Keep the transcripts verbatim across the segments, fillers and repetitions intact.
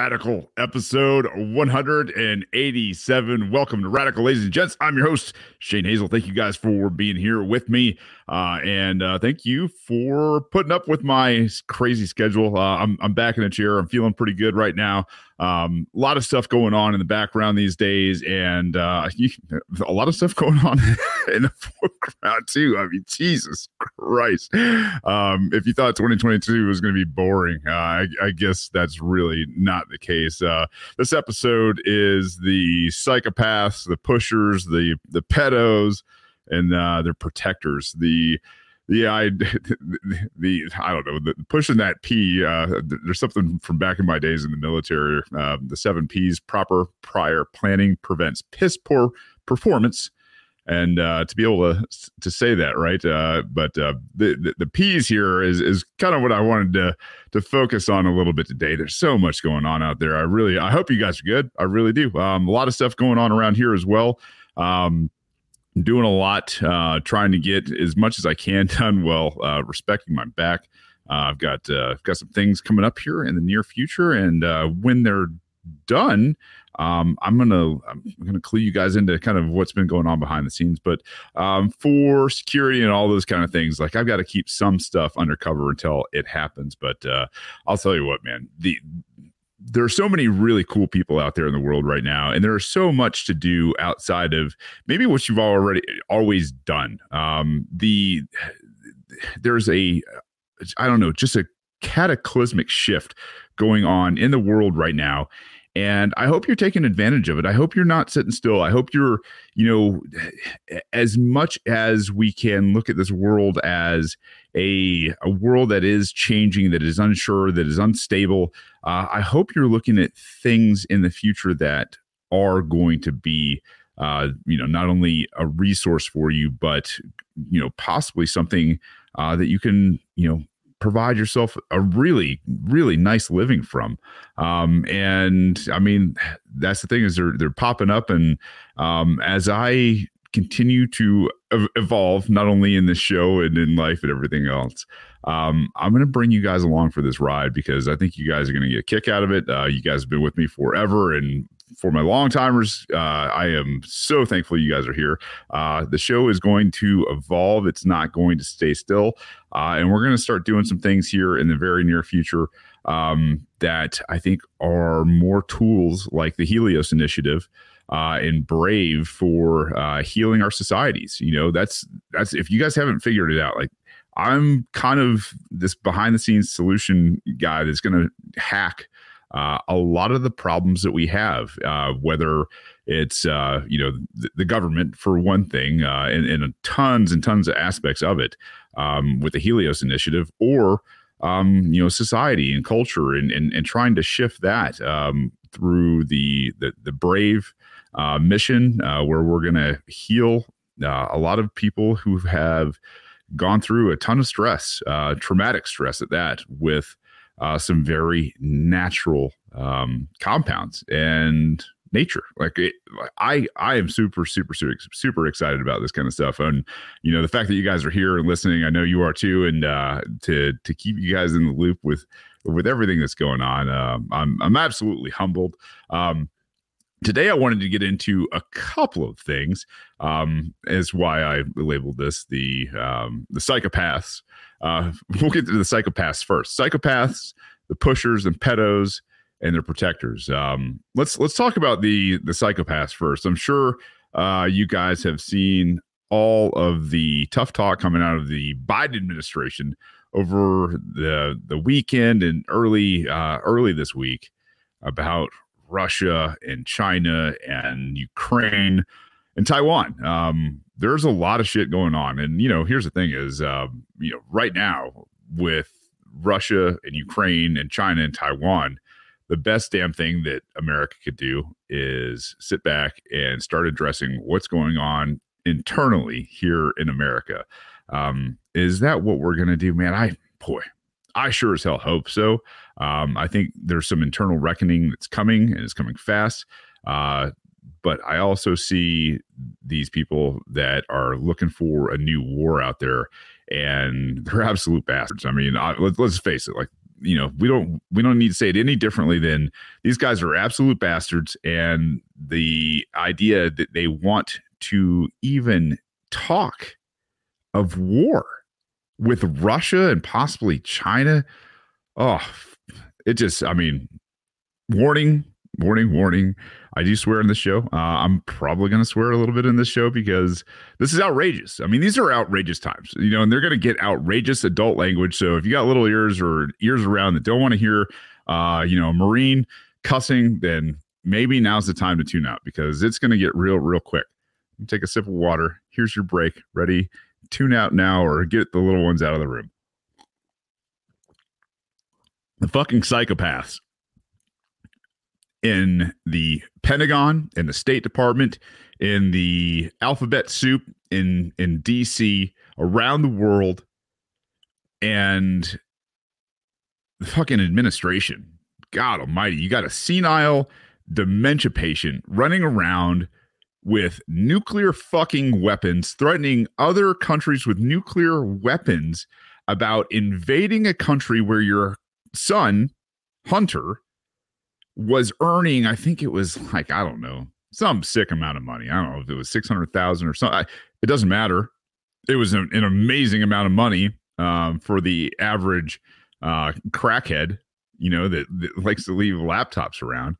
Radical, episode one eighty-seven. Welcome to Radical, ladies and gents. I'm your host, Shane Hazel. Thank you guys for being here with me. Uh, and uh, thank you for putting up with my crazy schedule. Uh, I'm, I'm back in a chair. I'm feeling pretty good right now. Um, a lot of stuff going on in the background these days, and uh, you, a lot of stuff going on in the foreground too. I mean, Jesus Christ. Um, if you thought twenty twenty-two was going to be boring, uh, I, I guess that's really not the case. Uh, this episode is the psychopaths, the pushers, the the pedos, and uh, their protectors. The Yeah, I the, the I don't know the, pushing that P. Uh, there's something from back in my days in the military. Uh, the seven P's: proper prior planning prevents piss poor performance, and uh, to be able to to say that right. Uh, but uh, the, the the P's here is is kind of what I wanted to to focus on a little bit today. There's so much going on out there. I really I hope you guys are good. I really do. Um, a lot of stuff going on around here as well. Um, Doing a lot, uh, trying to get as much as I can done while uh, respecting my back. Uh, I've got uh, got some things coming up here in the near future, and uh, when they're done, um, I'm gonna I'm gonna clue you guys into kind of what's been going on behind the scenes. But um, for security and all those kind of things, like I've got to keep some stuff undercover until it happens. But uh, I'll tell you what, man, the there are so many really cool people out there in the world right now. And there is so much to do outside of maybe what you've already always done. Um, the, there's a, I don't know, just a cataclysmic shift going on in the world right now. And I hope you're taking advantage of it. I hope you're not sitting still. I hope you're, you know, as much as we can look at this world as a, a world that is changing, that is unsure, that is unstable. Uh, I hope you're looking at things in the future that are going to be, uh, you know, not only a resource for you, but, you know, possibly something uh, that you can, you know, provide yourself a really, really nice living from. Um, and I mean, that's the thing is they're, they're popping up. And um, as I continue to ev- evolve, not only in this show and in life and everything else, um, I'm going to bring you guys along for this ride because I think you guys are going to get a kick out of it. Uh, you guys have been with me forever, and for my long timers, uh, I am so thankful you guys are here. Uh, the show is going to evolve. It's not going to stay still. Uh, and we're going to start doing some things here in the very near future um, that I think are more tools like the Helios Initiative uh, and Brave for uh, healing our societies. You know, that's that's if you guys haven't figured it out, like I'm kind of this behind the scenes solution guy that's going to hack Uh, a lot of the problems that we have, uh, whether it's, uh, you know, th- the government for one thing, uh, and, and tons and tons of aspects of it um, with the Helios Initiative, or, um, you know, society and culture and and, and trying to shift that um, through the, the, the Brave uh, mission uh, where we're going to heal uh, a lot of people who have gone through a ton of stress, uh, traumatic stress at that, with Uh, some very natural um, compounds and nature. Like it, I, I am super, super, super, super excited about this kind of stuff. And you know, the fact that you guys are here and listening, I know you are too. And uh, to to keep you guys in the loop with with everything that's going on, um, I'm I'm absolutely humbled. Um, Today, I wanted to get into a couple of things, um, is why I labeled this the um, the psychopaths. Uh, we'll get to the psychopaths first. Psychopaths, the pushers and pedos, and their protectors. Um, let's let's talk about the the psychopaths first. I'm sure uh, you guys have seen all of the tough talk coming out of the Biden administration over the the weekend and early uh, early this week about Russia and China and Ukraine and Taiwan. Um, there's a lot of shit going on. And, you know, here's the thing is, um, you know, right now with Russia and Ukraine and China and Taiwan, the best damn thing that America could do is sit back and start addressing what's going on internally here in America. Um, is that what we're going to do, man? I, boy, I sure as hell hope so. Um, I think there's some internal reckoning that's coming, and it's coming fast. Uh, but I also see these people that are looking for a new war out there, and they're absolute bastards. I mean, I, let, let's face it, like you know, we don't we don't need to say it any differently than these guys are absolute bastards. And the idea that they want to even talk of war with Russia and possibly China. Oh, it just, I mean, warning, warning, warning. I do swear in this show. Uh, I'm probably going to swear a little bit in this show because this is outrageous. I mean, these are outrageous times, you know, and they're going to get outrageous adult language. So if you got little ears or ears around that don't want to hear, uh, you know, Marine cussing, then maybe now's the time to tune out because it's going to get real, real quick. Take a sip of water. Here's your break. Ready? Tune out now or get the little ones out of the room. The fucking psychopaths in the Pentagon, in the State Department, in the alphabet soup, in, in D C, around the world, and the fucking administration. God almighty, you got a senile dementia patient running around with nuclear fucking weapons, threatening other countries with nuclear weapons about invading a country where your son, Hunter, was earning, I think it was like, I don't know, some sick amount of money. I don't know if it was six hundred thousand or something. It doesn't matter. It was an, an amazing amount of money um, for the average uh, crackhead, you know, that, that likes to leave laptops around.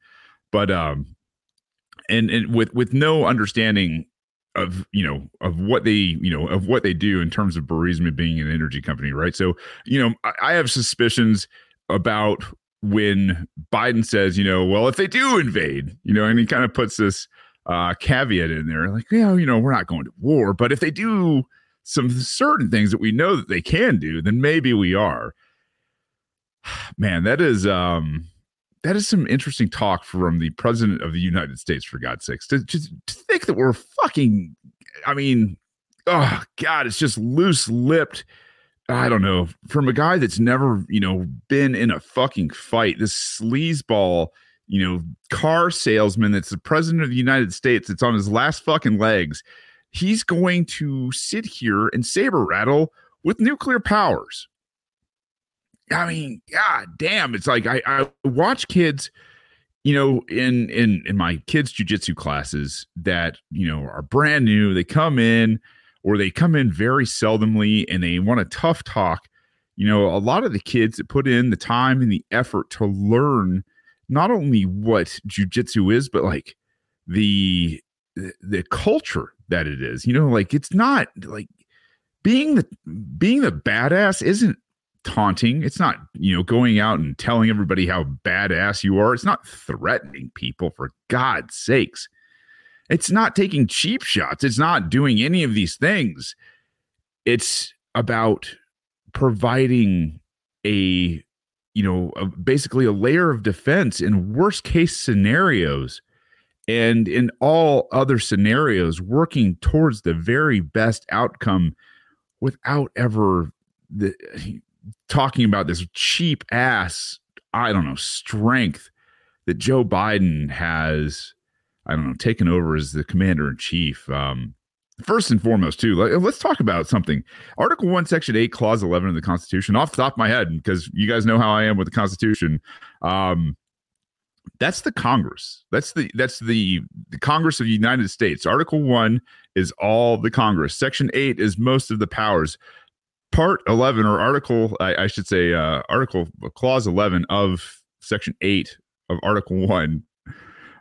But, um, And, and with, with no understanding of, you know, of what they, you know, of what they do in terms of Burisma being an energy company, right? So, you know, I, I have suspicions about when Biden says, you know, well, if they do invade, you know, and he kind of puts this uh, caveat in there, like, yeah, you know, we're not going to war, but if they do some certain things that we know that they can do, then maybe we are. Man, that is... um That is some interesting talk from the president of the United States, for God's sakes. To, to, to think that we're fucking, I mean, oh, God, it's just loose-lipped. I don't know. From a guy that's never, you know, been in a fucking fight, this sleazeball, you know, car salesman that's the president of the United States that's on his last fucking legs, he's going to sit here and saber-rattle with nuclear powers. I mean, God damn. It's like I, I watch kids, you know, in, in, in my kids' jujitsu classes that, you know, are brand new. They come in or they come in very seldomly and they want a tough talk. You know, a lot of the kids that put in the time and the effort to learn not only what jujitsu is, but like the, the culture that it is, you know, like it's not like being the, being the badass isn't taunting. It's not, you know, going out and telling everybody how badass you are. It's not threatening people, for God's sakes. It's not taking cheap shots. It's not doing any of these things. It's about providing a, you know, a, basically a layer of defense in worst case scenarios and in all other scenarios, working towards the very best outcome without ever the talking about this cheap ass, I don't know, strength that Joe Biden has, I don't know, taken over as the commander in chief. Um, first and foremost, too, let's talk about something. Article one, Section eight, Clause eleven of the Constitution, off the top of my head, because you guys know how I am with the Constitution. Um, that's the Congress. That's the that's the, the Congress of the United States. Article one is all the Congress. Section eight is most of the powers. Part eleven, or article, I, I should say, uh, article, clause eleven of section eight of article one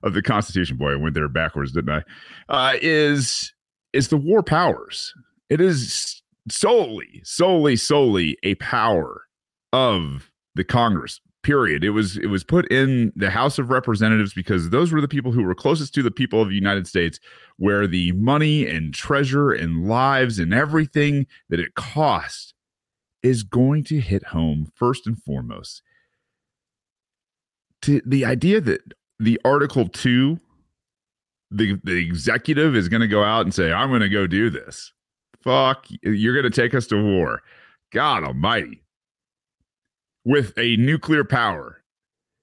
of the Constitution. Boy, I went there backwards, didn't I? Uh, is is the war powers. It is solely, solely, solely a power of the Congress, period. It was, it was put in the House of Representatives because those were the people who were closest to the people of the United States, where the money and treasure and lives and everything that it costs is going to hit home first and foremost. To the idea that the Article two, the, the executive is going to go out and say, I'm going to go do this. Fuck, you're going to take us to war. God almighty. With a nuclear power.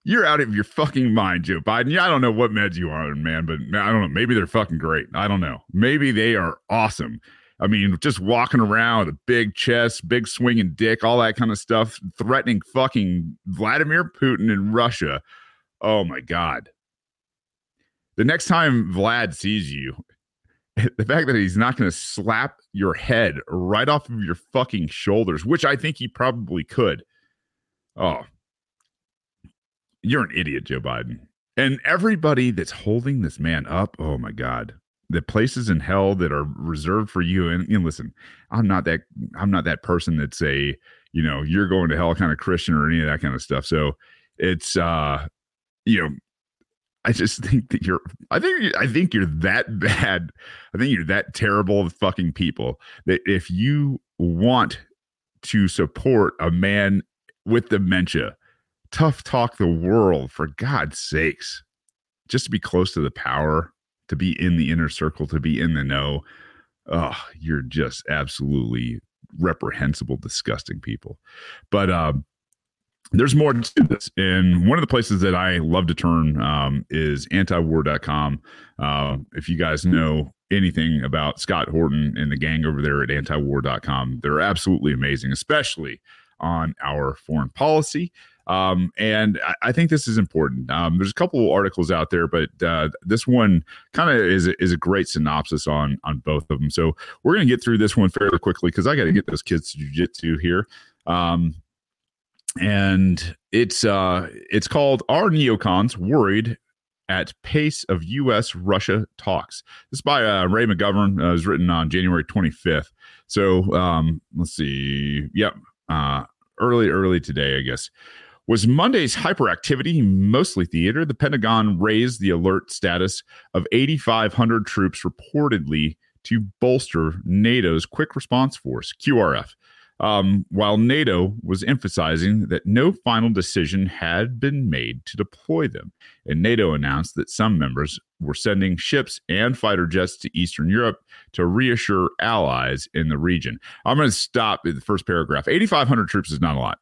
You're out of your fucking mind, Joe Biden. Yeah, I don't know what meds you are on, man, but I don't know. Maybe they're fucking great. I don't know. Maybe they are awesome. I mean, just walking around with a big chest, big swinging dick, all that kind of stuff, threatening fucking Vladimir Putin in Russia. Oh, my God. The next time Vlad sees you, the fact that he's not going to slap your head right off of your fucking shoulders, which I think he probably could. Oh, you're an idiot, Joe Biden. And everybody that's holding this man up, oh, my God. The places in hell that are reserved for you. And, and listen, I'm not that I'm not that person that's a, you know, you're going to hell kind of Christian or any of that kind of stuff. So it's, uh, you know, I just think that you're, I think, I think you're that bad. I think you're that terrible of fucking people that if you want to support a man with dementia, tough talk the world, for God's sakes, just to be close to the power, to be in the inner circle, to be in the know. Oh, you're just absolutely reprehensible, disgusting people. But, um, there's more to this. And one of the places that I love to turn um, is antiwar dot com. Uh, if you guys know anything about Scott Horton and the gang over there at antiwar dot com, they're absolutely amazing, especially on our foreign policy. Um, and I, I think this is important. Um, there's a couple of articles out there, but uh, this one kind of is, is a great synopsis on, on both of them. So we're going to get through this one fairly quickly because I got to get those kids to jiu-jitsu here. Um, And it's uh, it's called "Are Neocons Worried at Pace of U S Russia Talks?" This is by uh, Ray McGovern. Uh, it was written on January twenty-fifth. So um, let's see. Yep. Uh, early, early today, I guess. Was Monday's hyperactivity mostly theater? The Pentagon raised the alert status of eighty-five hundred troops reportedly to bolster NATO's Quick Response Force, Q R F. Um, while NATO was emphasizing that no final decision had been made to deploy them. And NATO announced that some members were sending ships and fighter jets to Eastern Europe to reassure allies in the region. I'm going to stop at the first paragraph. eighty-five hundred troops is not a lot.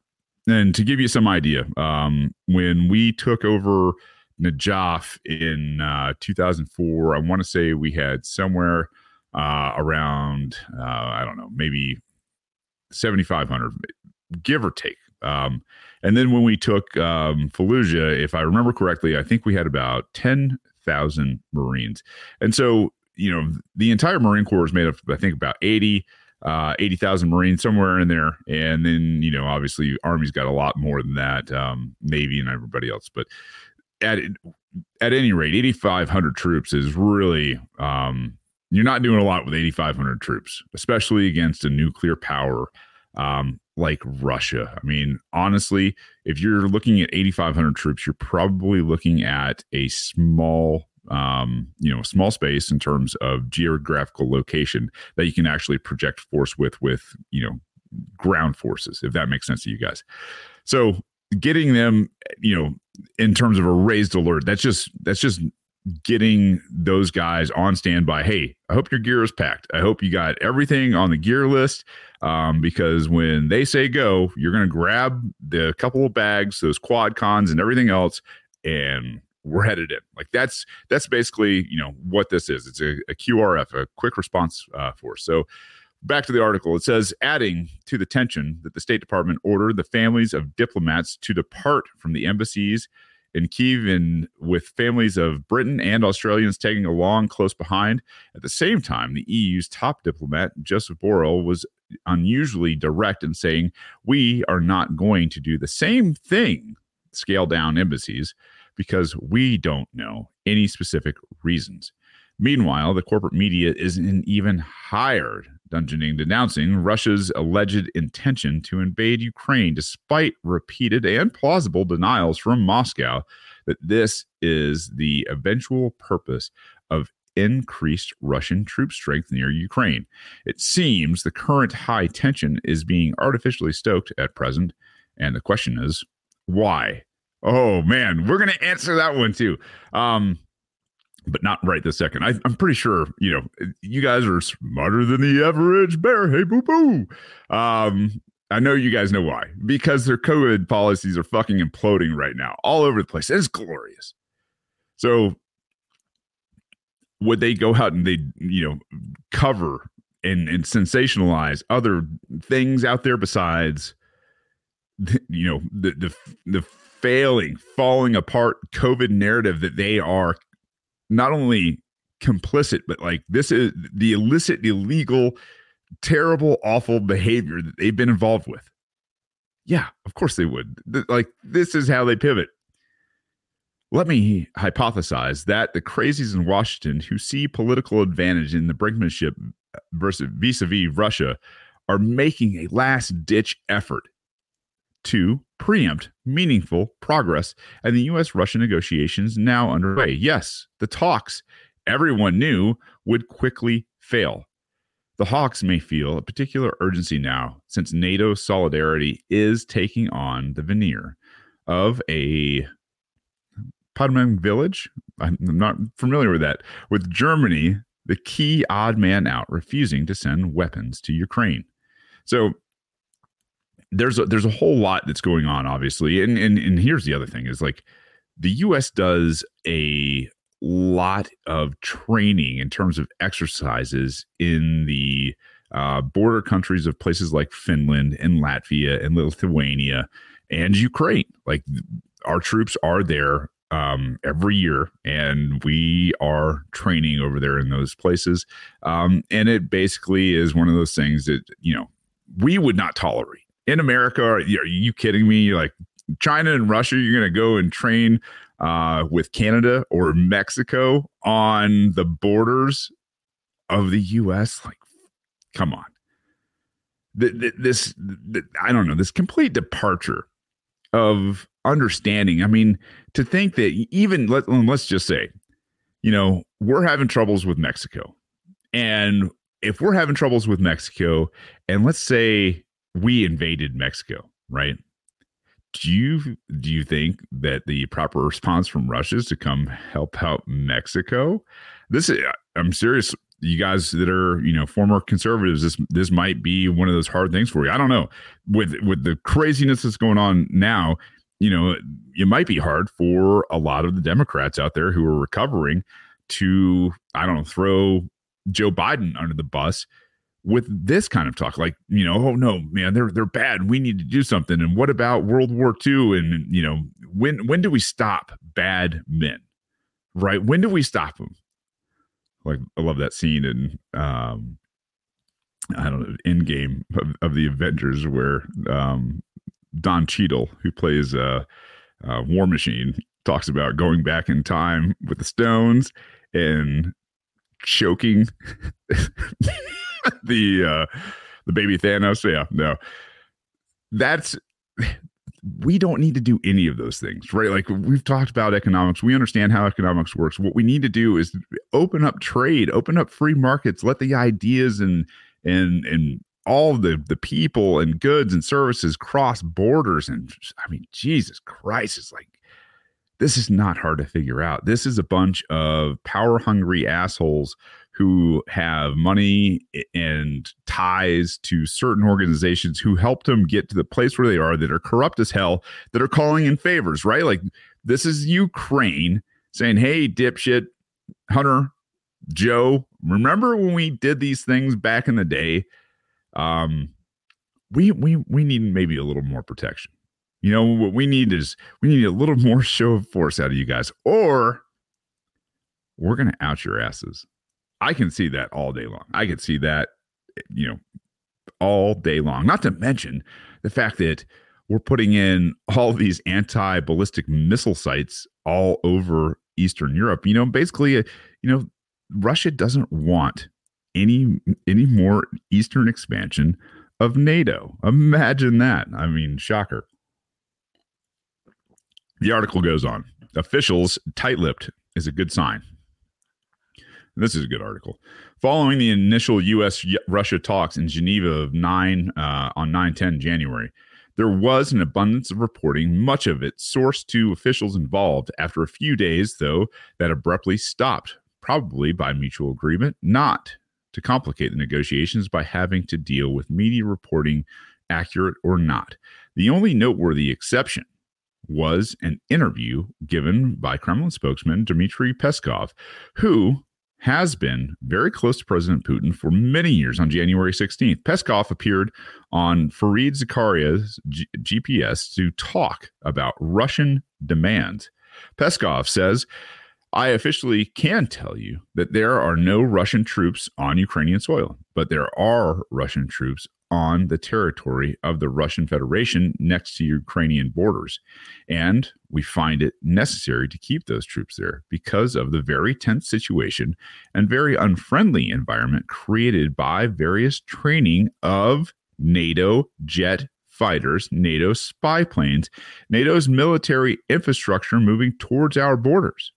And to give you some idea, um, when we took over Najaf in uh, two thousand four, I want to say we had somewhere uh, around, uh, I don't know, maybe seventy-five hundred, give or take. Um, and then when we took um, Fallujah, if I remember correctly, I think we had about ten thousand Marines. And so, you know, the entire Marine Corps is made up, I think, about eighty, uh, eighty thousand Marines, somewhere in there. And then, you know, obviously Army's got a lot more than that, um, Navy and everybody else. But at at any rate, eighty-five hundred troops is really... Um, You're not doing a lot with eighty-five hundred troops, especially against a nuclear power um, like Russia. I mean, honestly, if you're looking at eighty-five hundred troops, you're probably looking at a small, um, you know, small space in terms of geographical location that you can actually project force with, with, you know, ground forces, if that makes sense to you guys. So getting them, you know, in terms of a raised alert, that's just, that's just, getting those guys on standby. Hey, I hope your gear is packed. I hope you got everything on the gear list, um, because when they say go, you're going to grab the couple of bags, those quad cons and everything else, and we're headed in. Like that's that's basically, you know, what this is. It's a, a Q R F, a quick response uh, force. So back to the article. It says, adding to the tension that the State Department ordered the families of diplomats to depart from the embassies in Kyiv, and with families of Britain and Australians tagging along close behind. At the same time, the E U's top diplomat, Josep Borrell, was unusually direct in saying, we are not going to do the same thing, scale down embassies, because we don't know any specific reasons. Meanwhile, the corporate media is in even higher dungeoning, denouncing Russia's alleged intention to invade Ukraine, despite repeated and plausible denials from Moscow that this is the eventual purpose of increased Russian troop strength near Ukraine. It seems the current high tension is being artificially stoked at present, and the question is, why? Oh, man, we're going to answer that one, too. Um... But not right this second. I, I'm pretty sure, you know, you guys are smarter than the average bear. Hey, boo-boo. Um, I know you guys know why. Because their COVID policies are fucking imploding right now. All over the place. It's glorious. So would they go out and they, you know, cover and, and sensationalize other things out there besides, you know, the, the, the failing, falling apart COVID narrative that they are not only complicit, but like this is the illicit, illegal, terrible, awful behavior that they've been involved with. Yeah, of course they would. Like, this is how they pivot. Let me hypothesize that the crazies in Washington who see political advantage in the brinkmanship versus vis-a-vis Russia are making a last-ditch effort to preempt meaningful progress in the U S Russia negotiations now underway. Yes, the talks everyone knew would quickly fail. The hawks may feel a particular urgency now, since NATO solidarity is taking on the veneer of a Podman village. I'm not familiar with that. With Germany, the key odd man out, refusing to send weapons to Ukraine. So there's a, there's a whole lot that's going on, obviously. And and and here's the other thing is, like, the U S does a lot of training in terms of exercises in the uh, border countries of places like Finland and Latvia and Lithuania and Ukraine. Like, our troops are there um, every year, and we are training over there in those places. Um, and it basically is one of those things that, you know, we would not tolerate in America. Are, are you kidding me? Like, China and Russia, you're going to go and train Uh, with Canada or Mexico on the borders of the U S? Like, come on. The, the, this, the, I don't know, this complete departure of understanding. I mean, to think that even, let, let's just say, you know, we're having troubles with Mexico. And if we're having troubles with Mexico, and let's say we invaded Mexico, right? Do you do you think that the proper response from Russia is to come help out Mexico? This is, I'm serious. You guys that are, you know, former conservatives, this this might be one of those hard things for you. I don't know. With with the craziness that's going on now, you know, it, it might be hard for a lot of the Democrats out there who are recovering to, I don't know, throw Joe Biden under the bus with this kind of talk, like, you know, oh no, man, they're they're bad. We need to do something. And what about World War Two? And, you know, when when do we stop bad men, right? When do we stop them? Like, I love that scene in um, I don't know, Endgame of, of the Avengers, where um, Don Cheadle, who plays uh, uh, War Machine, talks about going back in time with the Stones and choking. The uh, the baby Thanos, yeah, no, that's, we don't need to do any of those things, right? Like, we've talked about economics. We understand how economics works. What we need to do is open up trade, open up free markets, let the ideas and and and all the the people and goods and services cross borders. And I mean, Jesus Christ, it's like, this is not hard to figure out. This is a bunch of power hungry assholes who have money and ties to certain organizations who helped them get to the place where they are, that are corrupt as hell, that are calling in favors, right? Like, this is Ukraine saying, hey, dipshit, Hunter, Joe, remember when we did these things back in the day? Um, we we we need maybe a little more protection. You know, what we need is, we need a little more show of force out of you guys, or we're going to out your asses. I can see that all day long. I could see that, you know, all day long. Not to mention the fact that we're putting in all these anti-ballistic missile sites all over Eastern Europe. You know, basically, you know, Russia doesn't want any any more Eastern expansion of NATO. Imagine that. I mean, shocker. The article goes on. Officials tight-lipped is a good sign. This is a good article. Following the initial U S Russia talks in Geneva of nine uh, on nine ten January, there was an abundance of reporting, much of it sourced to officials involved. After a few days, though, that abruptly stopped, probably by mutual agreement, not to complicate the negotiations by having to deal with media reporting, accurate or not. The only noteworthy exception was an interview given by Kremlin spokesman Dmitry Peskov, who has been very close to President Putin for many years. On January sixteenth, Peskov appeared on Fareed Zakaria's G- G P S to talk about Russian demands. Peskov says, I officially can tell you that there are no Russian troops on Ukrainian soil, but there are Russian troops on the territory of the Russian Federation next to Ukrainian borders. And we find it necessary to keep those troops there because of the very tense situation and very unfriendly environment created by various training of NATO jet fighters, NATO spy planes, NATO's military infrastructure moving towards our borders.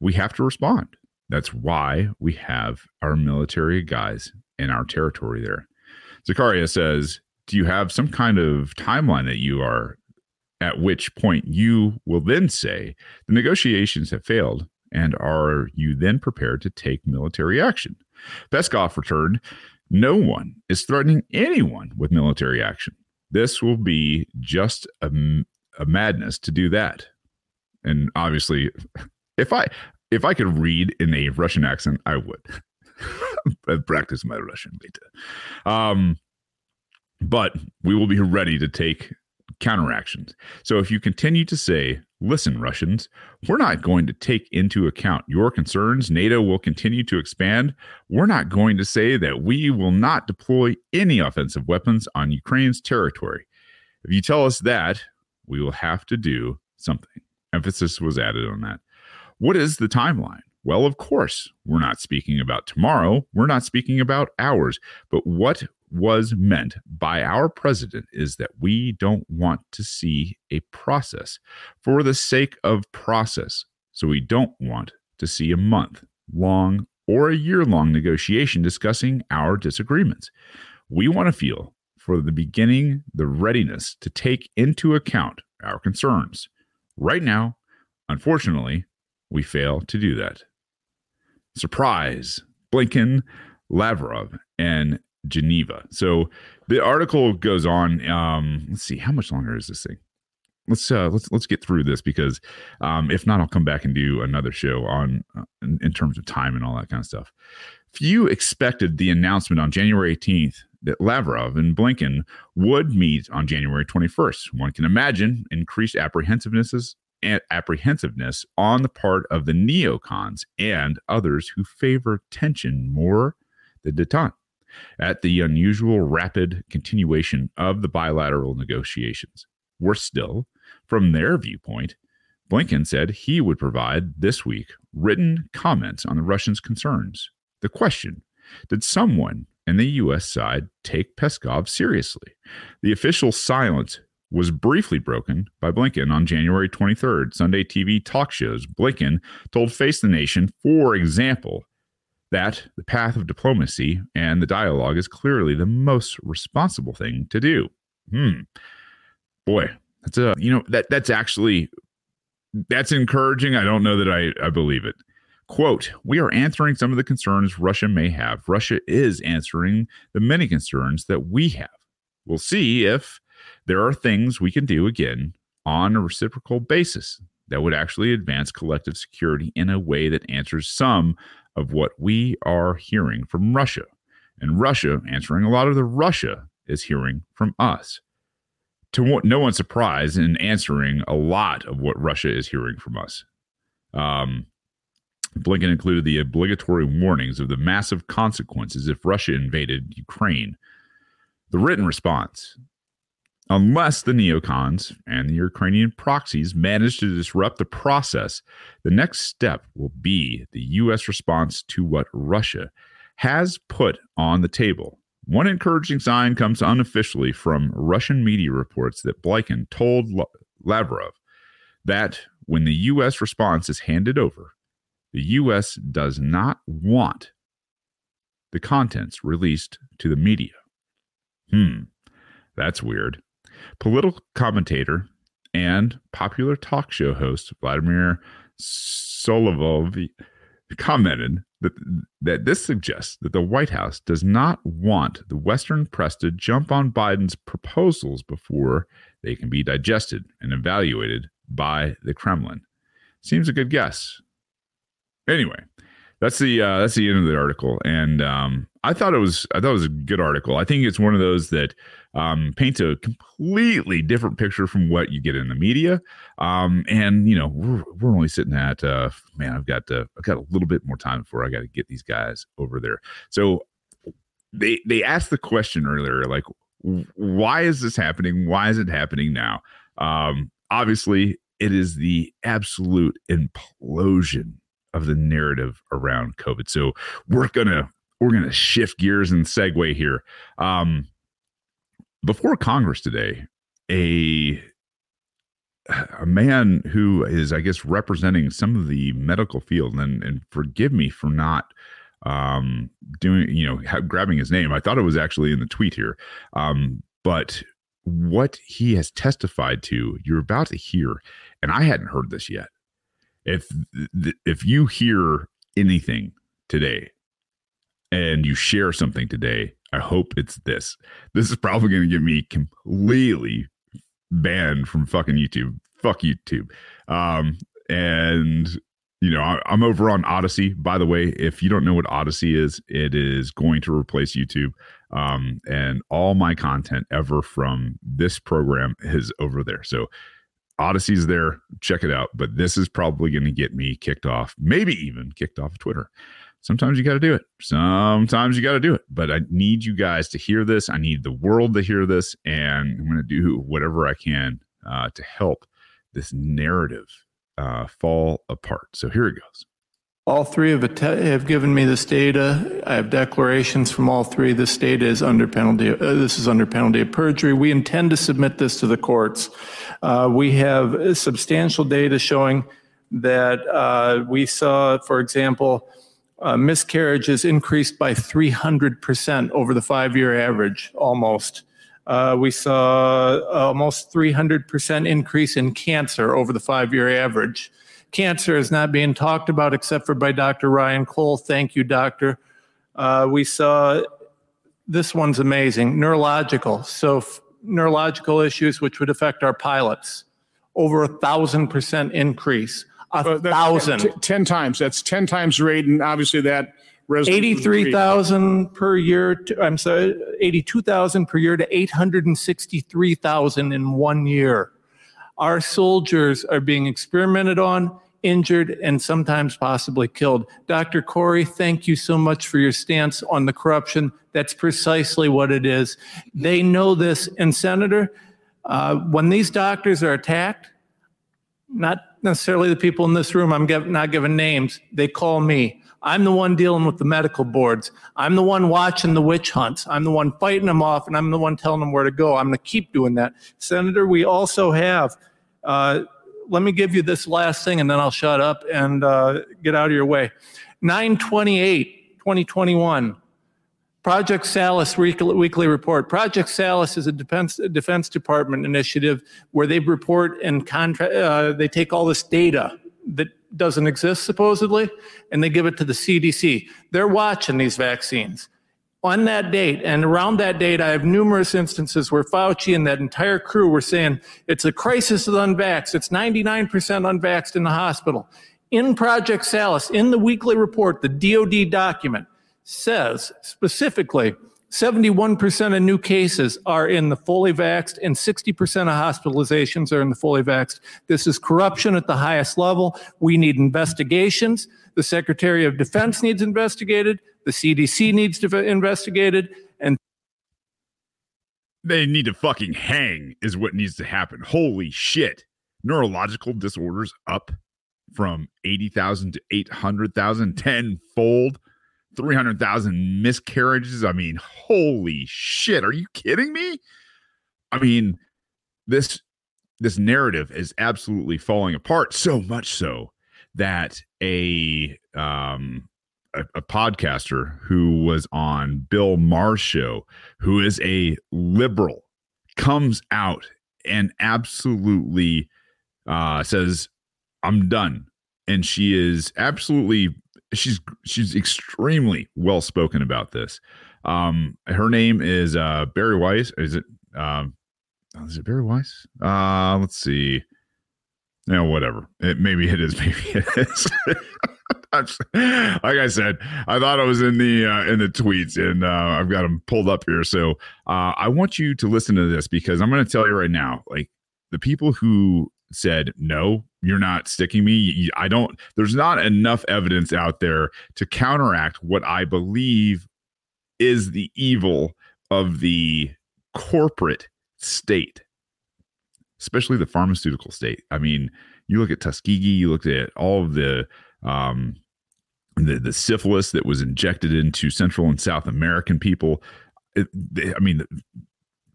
We have to respond. That's why we have our military guys in our territory there. Zakaria says, do you have some kind of timeline that you are, at which point you will then say the negotiations have failed, and are you then prepared to take military action? Peskov returned, no one is threatening anyone with military action. This will be just a, a madness to do that. And obviously, if I if I could read in a Russian accent, I would. I practice my Russian later. Um, but we will be ready to take counteractions. So if you continue to say, listen, Russians, we're not going to take into account your concerns. NATO will continue to expand. We're not going to say that we will not deploy any offensive weapons on Ukraine's territory. If you tell us that, we will have to do something. Emphasis was added on that. What is the timeline? Well, of course, we're not speaking about tomorrow. We're not speaking about hours. But what was meant by our president is that we don't want to see a process for the sake of process. So we don't want to see a month-long or a year-long negotiation discussing our disagreements. We want to feel, for the beginning, the readiness to take into account our concerns. Right now, unfortunately, we fail to do that. Surprise, Blinken, Lavrov, and Geneva. So the article goes on. Um, let's see, how much longer is this thing? Let's uh, let's let's get through this because um, if not, I'll come back and do another show on uh, in, in terms of time and all that kind of stuff. Few expected the announcement on January eighteenth that Lavrov and Blinken would meet on January twenty-first. One can imagine increased apprehensiveness. And apprehensiveness on the part of the neocons and others who favor tension more than detente at the unusual rapid continuation of the bilateral negotiations. Worse still, from their viewpoint, Blinken said he would provide this week written comments on the Russians' concerns. The question, did someone in the U S side take Peskov seriously? The official silence was briefly broken by Blinken on January twenty-third. Sunday T V talk shows. Blinken told Face the Nation, for example, that the path of diplomacy and the dialogue is clearly the most responsible thing to do. Hmm. Boy, that's a, you know, that that's actually, that's encouraging. I don't know that I, I believe it. Quote, we are answering some of the concerns Russia may have. Russia is answering the many concerns that we have. We'll see if there are things we can do, again, on a reciprocal basis that would actually advance collective security in a way that answers some of what we are hearing from Russia. And Russia, answering a lot of the Russia, is hearing from us. To no one's surprise, in answering a lot of what Russia is hearing from us. Um, Blinken included the obligatory warnings of the massive consequences if Russia invaded Ukraine. The written response, unless the neocons and the Ukrainian proxies manage to disrupt the process, the next step will be the U S response to what Russia has put on the table. One encouraging sign comes unofficially from Russian media reports that Blinken told Lavrov that when the U S response is handed over, the U S does not want the contents released to the media. Hmm, that's weird. Political commentator and popular talk show host Vladimir Solovyov commented that, that this suggests that the White House does not want the Western press to jump on Biden's proposals before they can be digested and evaluated by the Kremlin. Seems a good guess. Anyway, That's the uh, that's the end of the article, and um, I thought it was I thought it was a good article. I think it's one of those that um, paints a completely different picture from what you get in the media. Um, and you know, we're we're only sitting at uh, man, I've got uh, I've got a little bit more time before I got to get these guys over there. So they they asked the question earlier, like, why is this happening? Why is it happening now? Um, obviously, it is the absolute implosion of the narrative around COVID. So we're gonna we're gonna shift gears and segue here. Um, before Congress today, a a man who is, I guess, representing some of the medical field, and and forgive me for not um, doing you know grabbing his name. I thought it was actually in the tweet here, um, but what he has testified to, you're about to hear, and I hadn't heard this yet. If if you hear anything today and you share something today, I hope it's this. This is probably going to get me completely banned from fucking YouTube. Fuck YouTube. Um, and, you know, I, I'm over on Odyssey. By the way, if you don't know what Odyssey is, it is going to replace YouTube. Um, and all my content ever from this program is over there. So Odyssey's there, check it out. But this is probably going to get me kicked off, maybe even kicked off Twitter. Sometimes you got to do it. Sometimes you got to do it. But I need you guys to hear this. I need the world to hear this. And I'm going to do whatever I can uh, to help this narrative uh, fall apart. So here it goes. All three have, att- have given me this data. I have declarations from all three. This data is under penalty. Uh, this is under penalty of perjury. We intend to submit this to the courts. Uh, we have substantial data showing that uh, we saw, for example, uh, miscarriages increased by three hundred percent over the five-year average, almost. Uh, we saw almost three hundred percent increase in cancer over the five-year average. Cancer is not being talked about except for by Doctor Ryan Cole. Thank you, doctor. Uh, we saw, this one's amazing, neurological. So f- neurological issues which would affect our pilots. Over a thousand percent increase. A uh, thousand. T- ten times. That's ten times rate, and obviously that resonates. eighty-three thousand per year. To, I'm sorry, eighty-two thousand per year to eight hundred sixty-three thousand in one year. Our soldiers are being experimented on, injured, and sometimes possibly killed. Doctor Corey, thank you so much for your stance on the corruption. That's precisely what it is. They know this. And Senator, uh, when these doctors are attacked, not necessarily the people in this room, I'm give, not giving names, they call me. I'm the one dealing with the medical boards. I'm the one watching the witch hunts. I'm the one fighting them off, and I'm the one telling them where to go. I'm going to keep doing that. Senator, we also have, uh, let me give you this last thing, and then I'll shut up and uh, get out of your way. nine twenty-eight, twenty twenty-one, Project Salus Weekly Report. Project Salus is a Defense, Defense Department initiative where they report and contra- uh, they take all this data that doesn't exist, supposedly, and they give it to the C D C. They're watching these vaccines. On that date and around that date, I have numerous instances where Fauci and that entire crew were saying, it's a crisis of the unvaxxed. It's ninety-nine percent unvaxxed in the hospital. In Project Salus, in the weekly report, the D O D document says specifically, seventy-one percent of new cases are in the fully vaxxed, and sixty percent of hospitalizations are in the fully vaxxed. This is corruption at the highest level. We need investigations. The Secretary of Defense needs investigated. The C D C needs to be investigated. And they need to fucking hang is what needs to happen. Holy shit. Neurological disorders up from eighty thousand to eight hundred thousand, tenfold. three hundred thousand miscarriages. I mean, holy shit. Are you kidding me? I mean, this this narrative is absolutely falling apart, so much so that a um a, a podcaster who was on Bill Maher's show, who is a liberal, comes out and absolutely uh, says, I'm done. And she is absolutely... She's she's extremely well spoken about this. Um, her name is uh, Barry Weiss. Is it um, is it Barry Weiss? Uh, let's see. No, whatever. It, maybe it is. Maybe it is. Like I said, I thought I was in the uh, in the tweets, and uh, I've got them pulled up here. So uh, I want you to listen to this, because I'm going to tell you right now, like, the people who said, no, you're not sticking me, I don't, there's not enough evidence out there to counteract what I believe is the evil of the corporate state, especially the pharmaceutical state. I mean, you look at Tuskegee, you looked at all of the um, the, the syphilis that was injected into Central and South American people. It, they, I mean,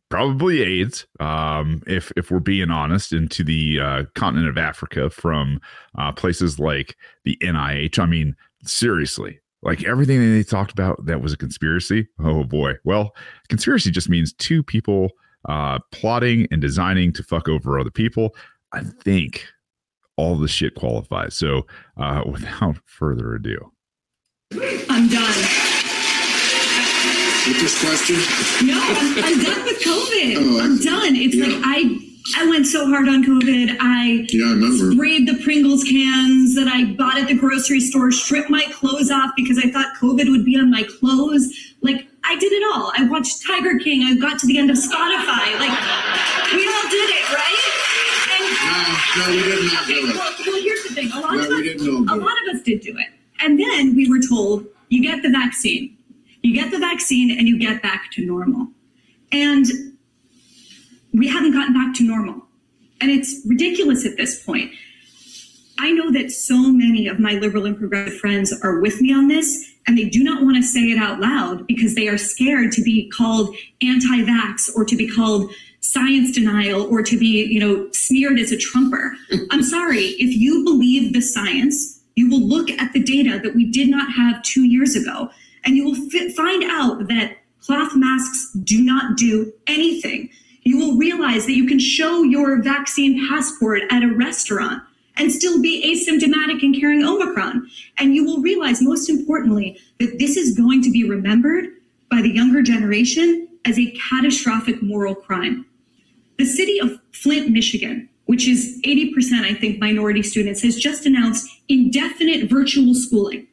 probably AIDS, um, if if we're being honest, into the uh, continent of Africa from uh, places like the N I H. I mean, seriously, like everything that they talked about that was a conspiracy. Oh boy. Well, conspiracy just means two people uh, plotting and designing to fuck over other people. I think all the shit qualifies. So uh, without further ado. I'm done. With this question? No, I'm, I'm done with COVID. Oh, I'm done. It's yeah. like I I went so hard on COVID. I, yeah, I remember. sprayed the Pringles cans that I bought at the grocery store, stripped my clothes off because I thought COVID would be on my clothes. Like, I did it all. I watched Tiger King. I got to the end of Spotify. Like, we all did it, right? No, we did not do it. Well, well, here's the thing. A lot, no, of us, a lot of us did do it. And then we were told, you get the vaccine. You get the vaccine and you get back to normal. And we haven't gotten back to normal. And it's ridiculous at this point. I know that so many of my liberal and progressive friends are with me on this, and they do not want to say it out loud because they are scared to be called anti-vax or to be called science denial or to be, you know, smeared as a Trumper. I'm sorry, if you believe the science, you will look at the data that we did not have two years ago, and you will fit, find out that cloth masks do not do anything. You will realize that you can show your vaccine passport at a restaurant and still be asymptomatic and carrying Omicron. And you will realize, most importantly, that this is going to be remembered by the younger generation as a catastrophic moral crime. The city of Flint, Michigan, which is eighty percent, I think, minority students, has just announced indefinite virtual schooling.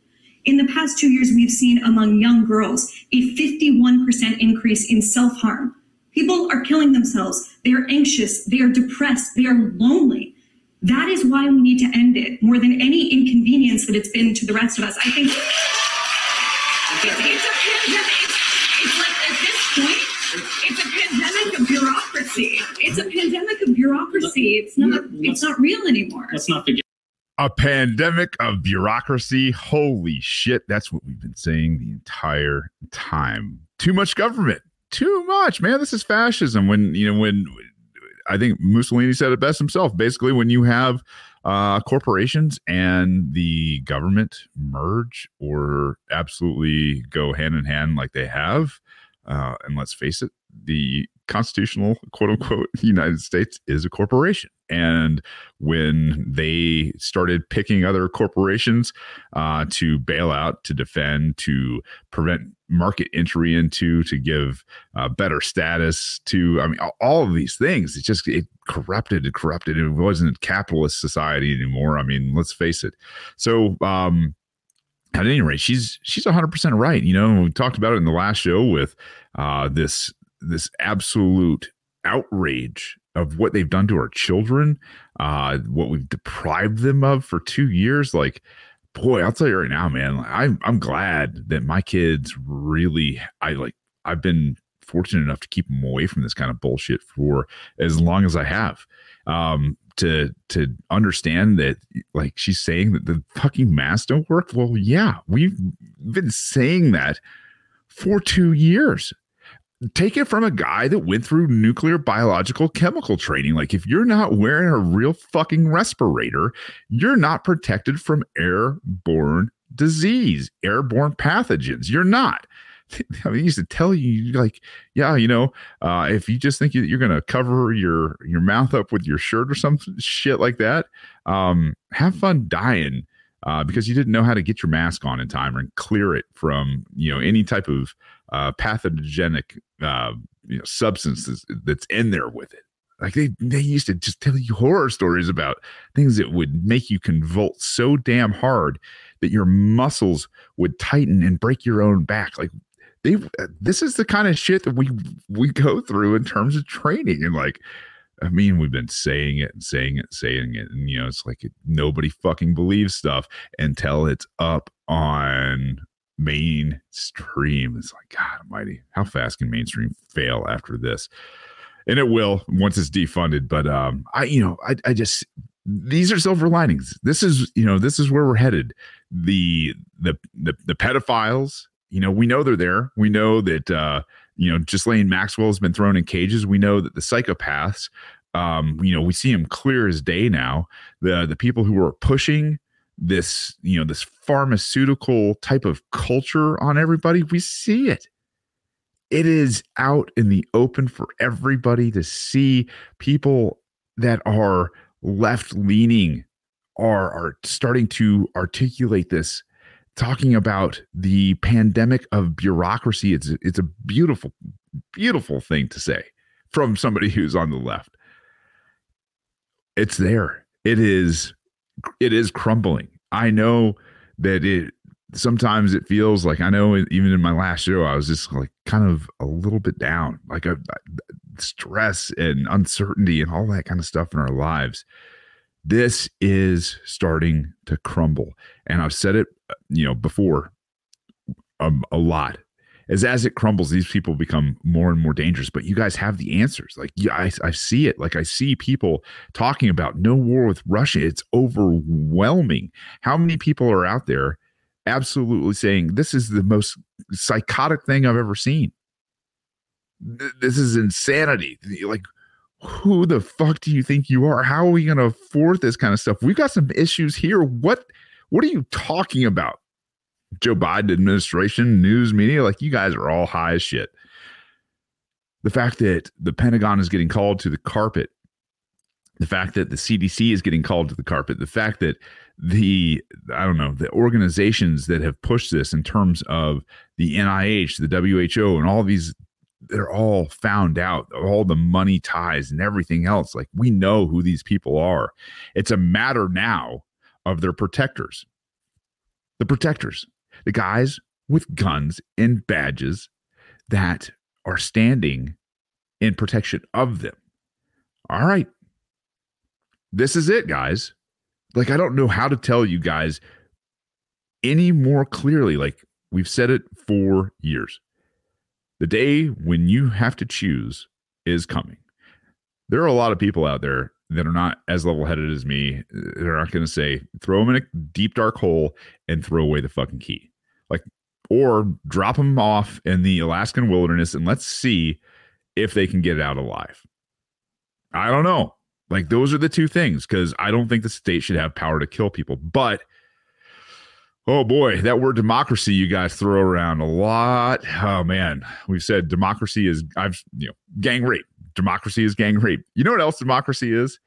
In the past two years, we've seen among young girls a fifty-one percent increase in self-harm. People are killing themselves. They are anxious. They are depressed. They are lonely. That is why we need to end it more than any inconvenience that it's been to the rest of us. I think it's, it's a pandemic. It's like, at this point, it's a pandemic of bureaucracy. It's a pandemic of bureaucracy. It's not. It's not real anymore. Let's not forget. A pandemic of bureaucracy. Holy shit! That's what we've been saying the entire time. Too much government. Too much, man. This is fascism. When you know when. I think Mussolini said it best himself. Basically, when you have uh, corporations and the government merge or absolutely go hand in hand like they have, uh, and let's face it, the constitutional, quote unquote, United States is a corporation. And when they started picking other corporations uh, to bail out, to defend, to prevent market entry into, to give uh, better status to, I mean, all of these things, it just, it corrupted, it corrupted. It wasn't capitalist society anymore. I mean, let's face it. So, um, at any rate, she's, she's one hundred percent right. You know, we talked about it in the last show with uh, this, this absolute outrage of what they've done to our children, uh, what we've deprived them of for two years. Like, boy, I'll tell you right now, man, like, I'm, I'm glad that my kids really, I like, I've been fortunate enough to keep them away from this kind of bullshit for as long as I have, um, to, to understand that, like, she's saying that the fucking masks don't work. Well, yeah, we've been saying that for two years. Take it from a guy that went through nuclear, biological, chemical training. Like, if you're not wearing a real fucking respirator, you're not protected from airborne disease, airborne pathogens. You're not. I mean, he used to tell you, like, yeah, you know, uh, if you just think you're going to cover your, your mouth up with your shirt or some shit like that, um, have fun dying. Uh, because you didn't know how to get your mask on in time and clear it from, you know, any type of uh, pathogenic uh, you know, substances that's in there with it. Like, they, they used to just tell you horror stories about things that would make you convulse so damn hard that your muscles would tighten and break your own back. Like they, this is the kind of shit that we, we go through in terms of training. And like, I mean, we've been saying it and saying it, and saying it. And, you know, it's like nobody fucking believes stuff until it's up on mainstream. It's like, God almighty, how fast can mainstream fail after this? And it will once it's defunded. But um, I, you know, I, I just, these are silver linings. This is, you know, this is where we're headed. The, the, the, the pedophiles, you know, we know they're there. We know that, uh, you know, Ghislaine Maxwell has been thrown in cages. We know that the psychopaths, um, you know, we see them clear as day now. The, the people who are pushing this, you know, this pharmaceutical type of culture on everybody, we see it. It is out in the open for everybody to see. People that are left-leaning are, are starting to articulate this, talking about the pandemic of bureaucracy. It's, it's a beautiful, beautiful thing to say from somebody who's on the left. It's there. It is, it is crumbling. I know that it, sometimes it feels like, I know even in my last show, I was just like kind of a little bit down, like a, a stress and uncertainty and all that kind of stuff in our lives. This is starting to crumble. And I've said it, you know, before um, a lot. As, as it crumbles, these people become more and more dangerous. But you guys have the answers. Like, yeah, I, I see it. Like, I see people talking about no war with Russia. It's overwhelming. How many people are out there absolutely saying this is the most psychotic thing I've ever seen? This is insanity. Like, who the fuck do you think you are? How are we going to afford this kind of stuff? We've got some issues here. What, what are you talking about? Joe Biden administration, news media, like you guys are all high as shit. The fact that the Pentagon is getting called to the carpet, the fact that the C D C is getting called to the carpet, the fact that the, I don't know, the organizations that have pushed this in terms of the N I H, the W H O, and all these, they're all found out, all the money ties and everything else. Like, we know who these people are. It's a matter now of their protectors, the protectors, the guys with guns and badges that are standing in protection of them. All right. This is it, guys. Like, I don't know how to tell you guys any more clearly. Like, we've said it for years. The day when you have to choose is coming. There are a lot of people out there that are not as level-headed as me. They're not going to say, throw them in a deep, dark hole and throw away the fucking key. Like, or drop them off in the Alaskan wilderness and let's see if they can get it out alive. I don't know. Like, those are the two things, because I don't think the state should have power to kill people. But, oh boy, that word democracy you guys throw around a lot. Oh man, we've said democracy is, I've, you know, gang rape. Democracy is gang rape. You know what else democracy is?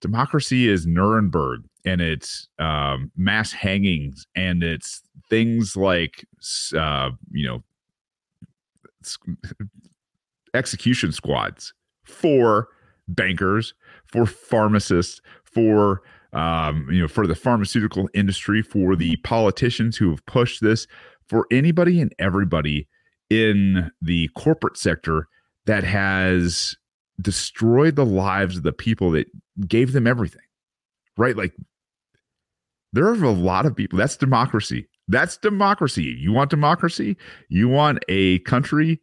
Democracy is Nuremberg, and it's um, mass hangings, and it's things like, uh, you know, execution squads for bankers, for pharmacists, for um, you know, for the pharmaceutical industry, for the politicians who have pushed this, for anybody and everybody in the corporate sector that has destroyed the lives of the people that gave them everything, right? Like, there are a lot of people. That's democracy. That's democracy. You want democracy? You want a country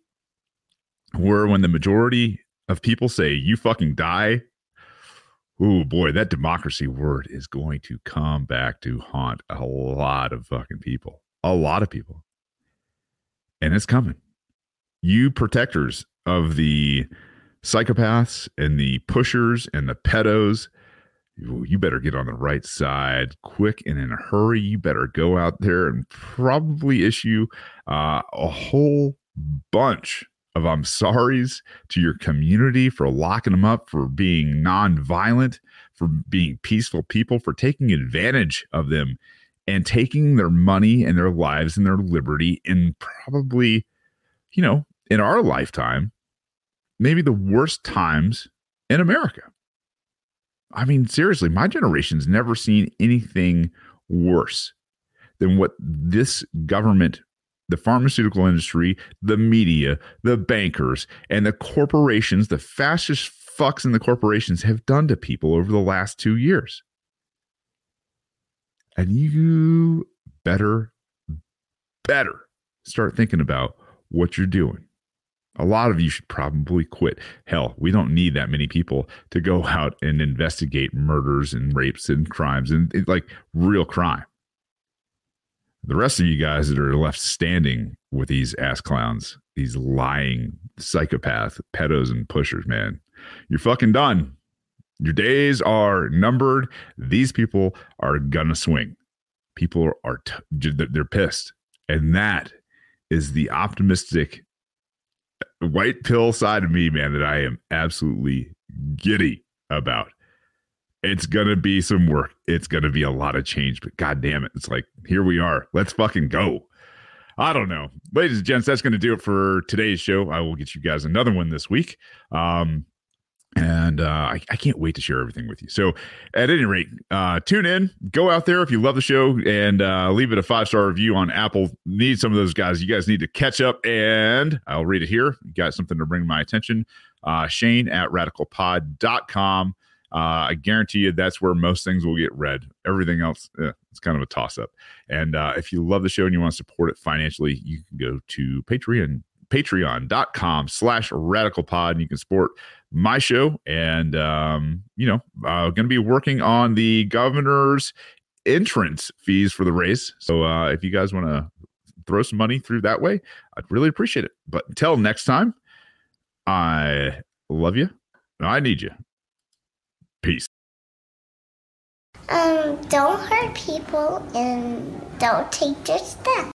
where when the majority of people say you fucking die, oh boy, that democracy word is going to come back to haunt a lot of fucking people, a lot of people. And it's coming. You protectors of the psychopaths and the pushers and the pedos, you better get on the right side quick and in a hurry. You better go out there and probably issue uh, a whole bunch of I'm sorry's to your community for locking them up, for being nonviolent, for being peaceful people, for taking advantage of them and taking their money and their lives and their liberty. And probably, you know, in our lifetime, maybe the worst times in America. I mean, seriously, my generation's never seen anything worse than what this government, the pharmaceutical industry, the media, the bankers, and the corporations, the fascist fucks in the corporations have done to people over the last two years. And you better, better start thinking about what you're doing. A lot of you should probably quit. Hell, we don't need that many people to go out and investigate murders and rapes and crimes and like real crime. The rest of you guys that are left standing with these ass clowns, these lying psychopath pedos and pushers, man, you're fucking done. Your days are numbered. These people are gonna swing. People are, t- they're pissed. And that is the optimistic white pill side of me, man, that I am absolutely giddy about. It's going to be some work. It's going to be a lot of change, but God damn it. It's like, here we are. Let's fucking go. I don't know. Ladies and gents, that's going to do it for today's show. I will get you guys another one this week. Um, And uh, I, I can't wait to share everything with you. So at any rate, uh, tune in, go out there if you love the show, and uh, leave it a five-star review on Apple. Need some of those guys. You guys need to catch up, and I'll read it here. You got something to bring my attention. Uh, Shane at Radical Pod dot com. Uh, I guarantee you that's where most things will get read. Everything else, eh, it's kind of a toss-up. And uh, if you love the show and you want to support it financially, you can go to Patreon. patreon.com slash radical pod and you can support my show. And um you know uh gonna be working on the governor's entrance fees for the race, so uh if you guys want to throw some money through that way, I'd really appreciate it. But until next time, I love you, I need you. Peace. Um don't hurt people and don't take their stuff.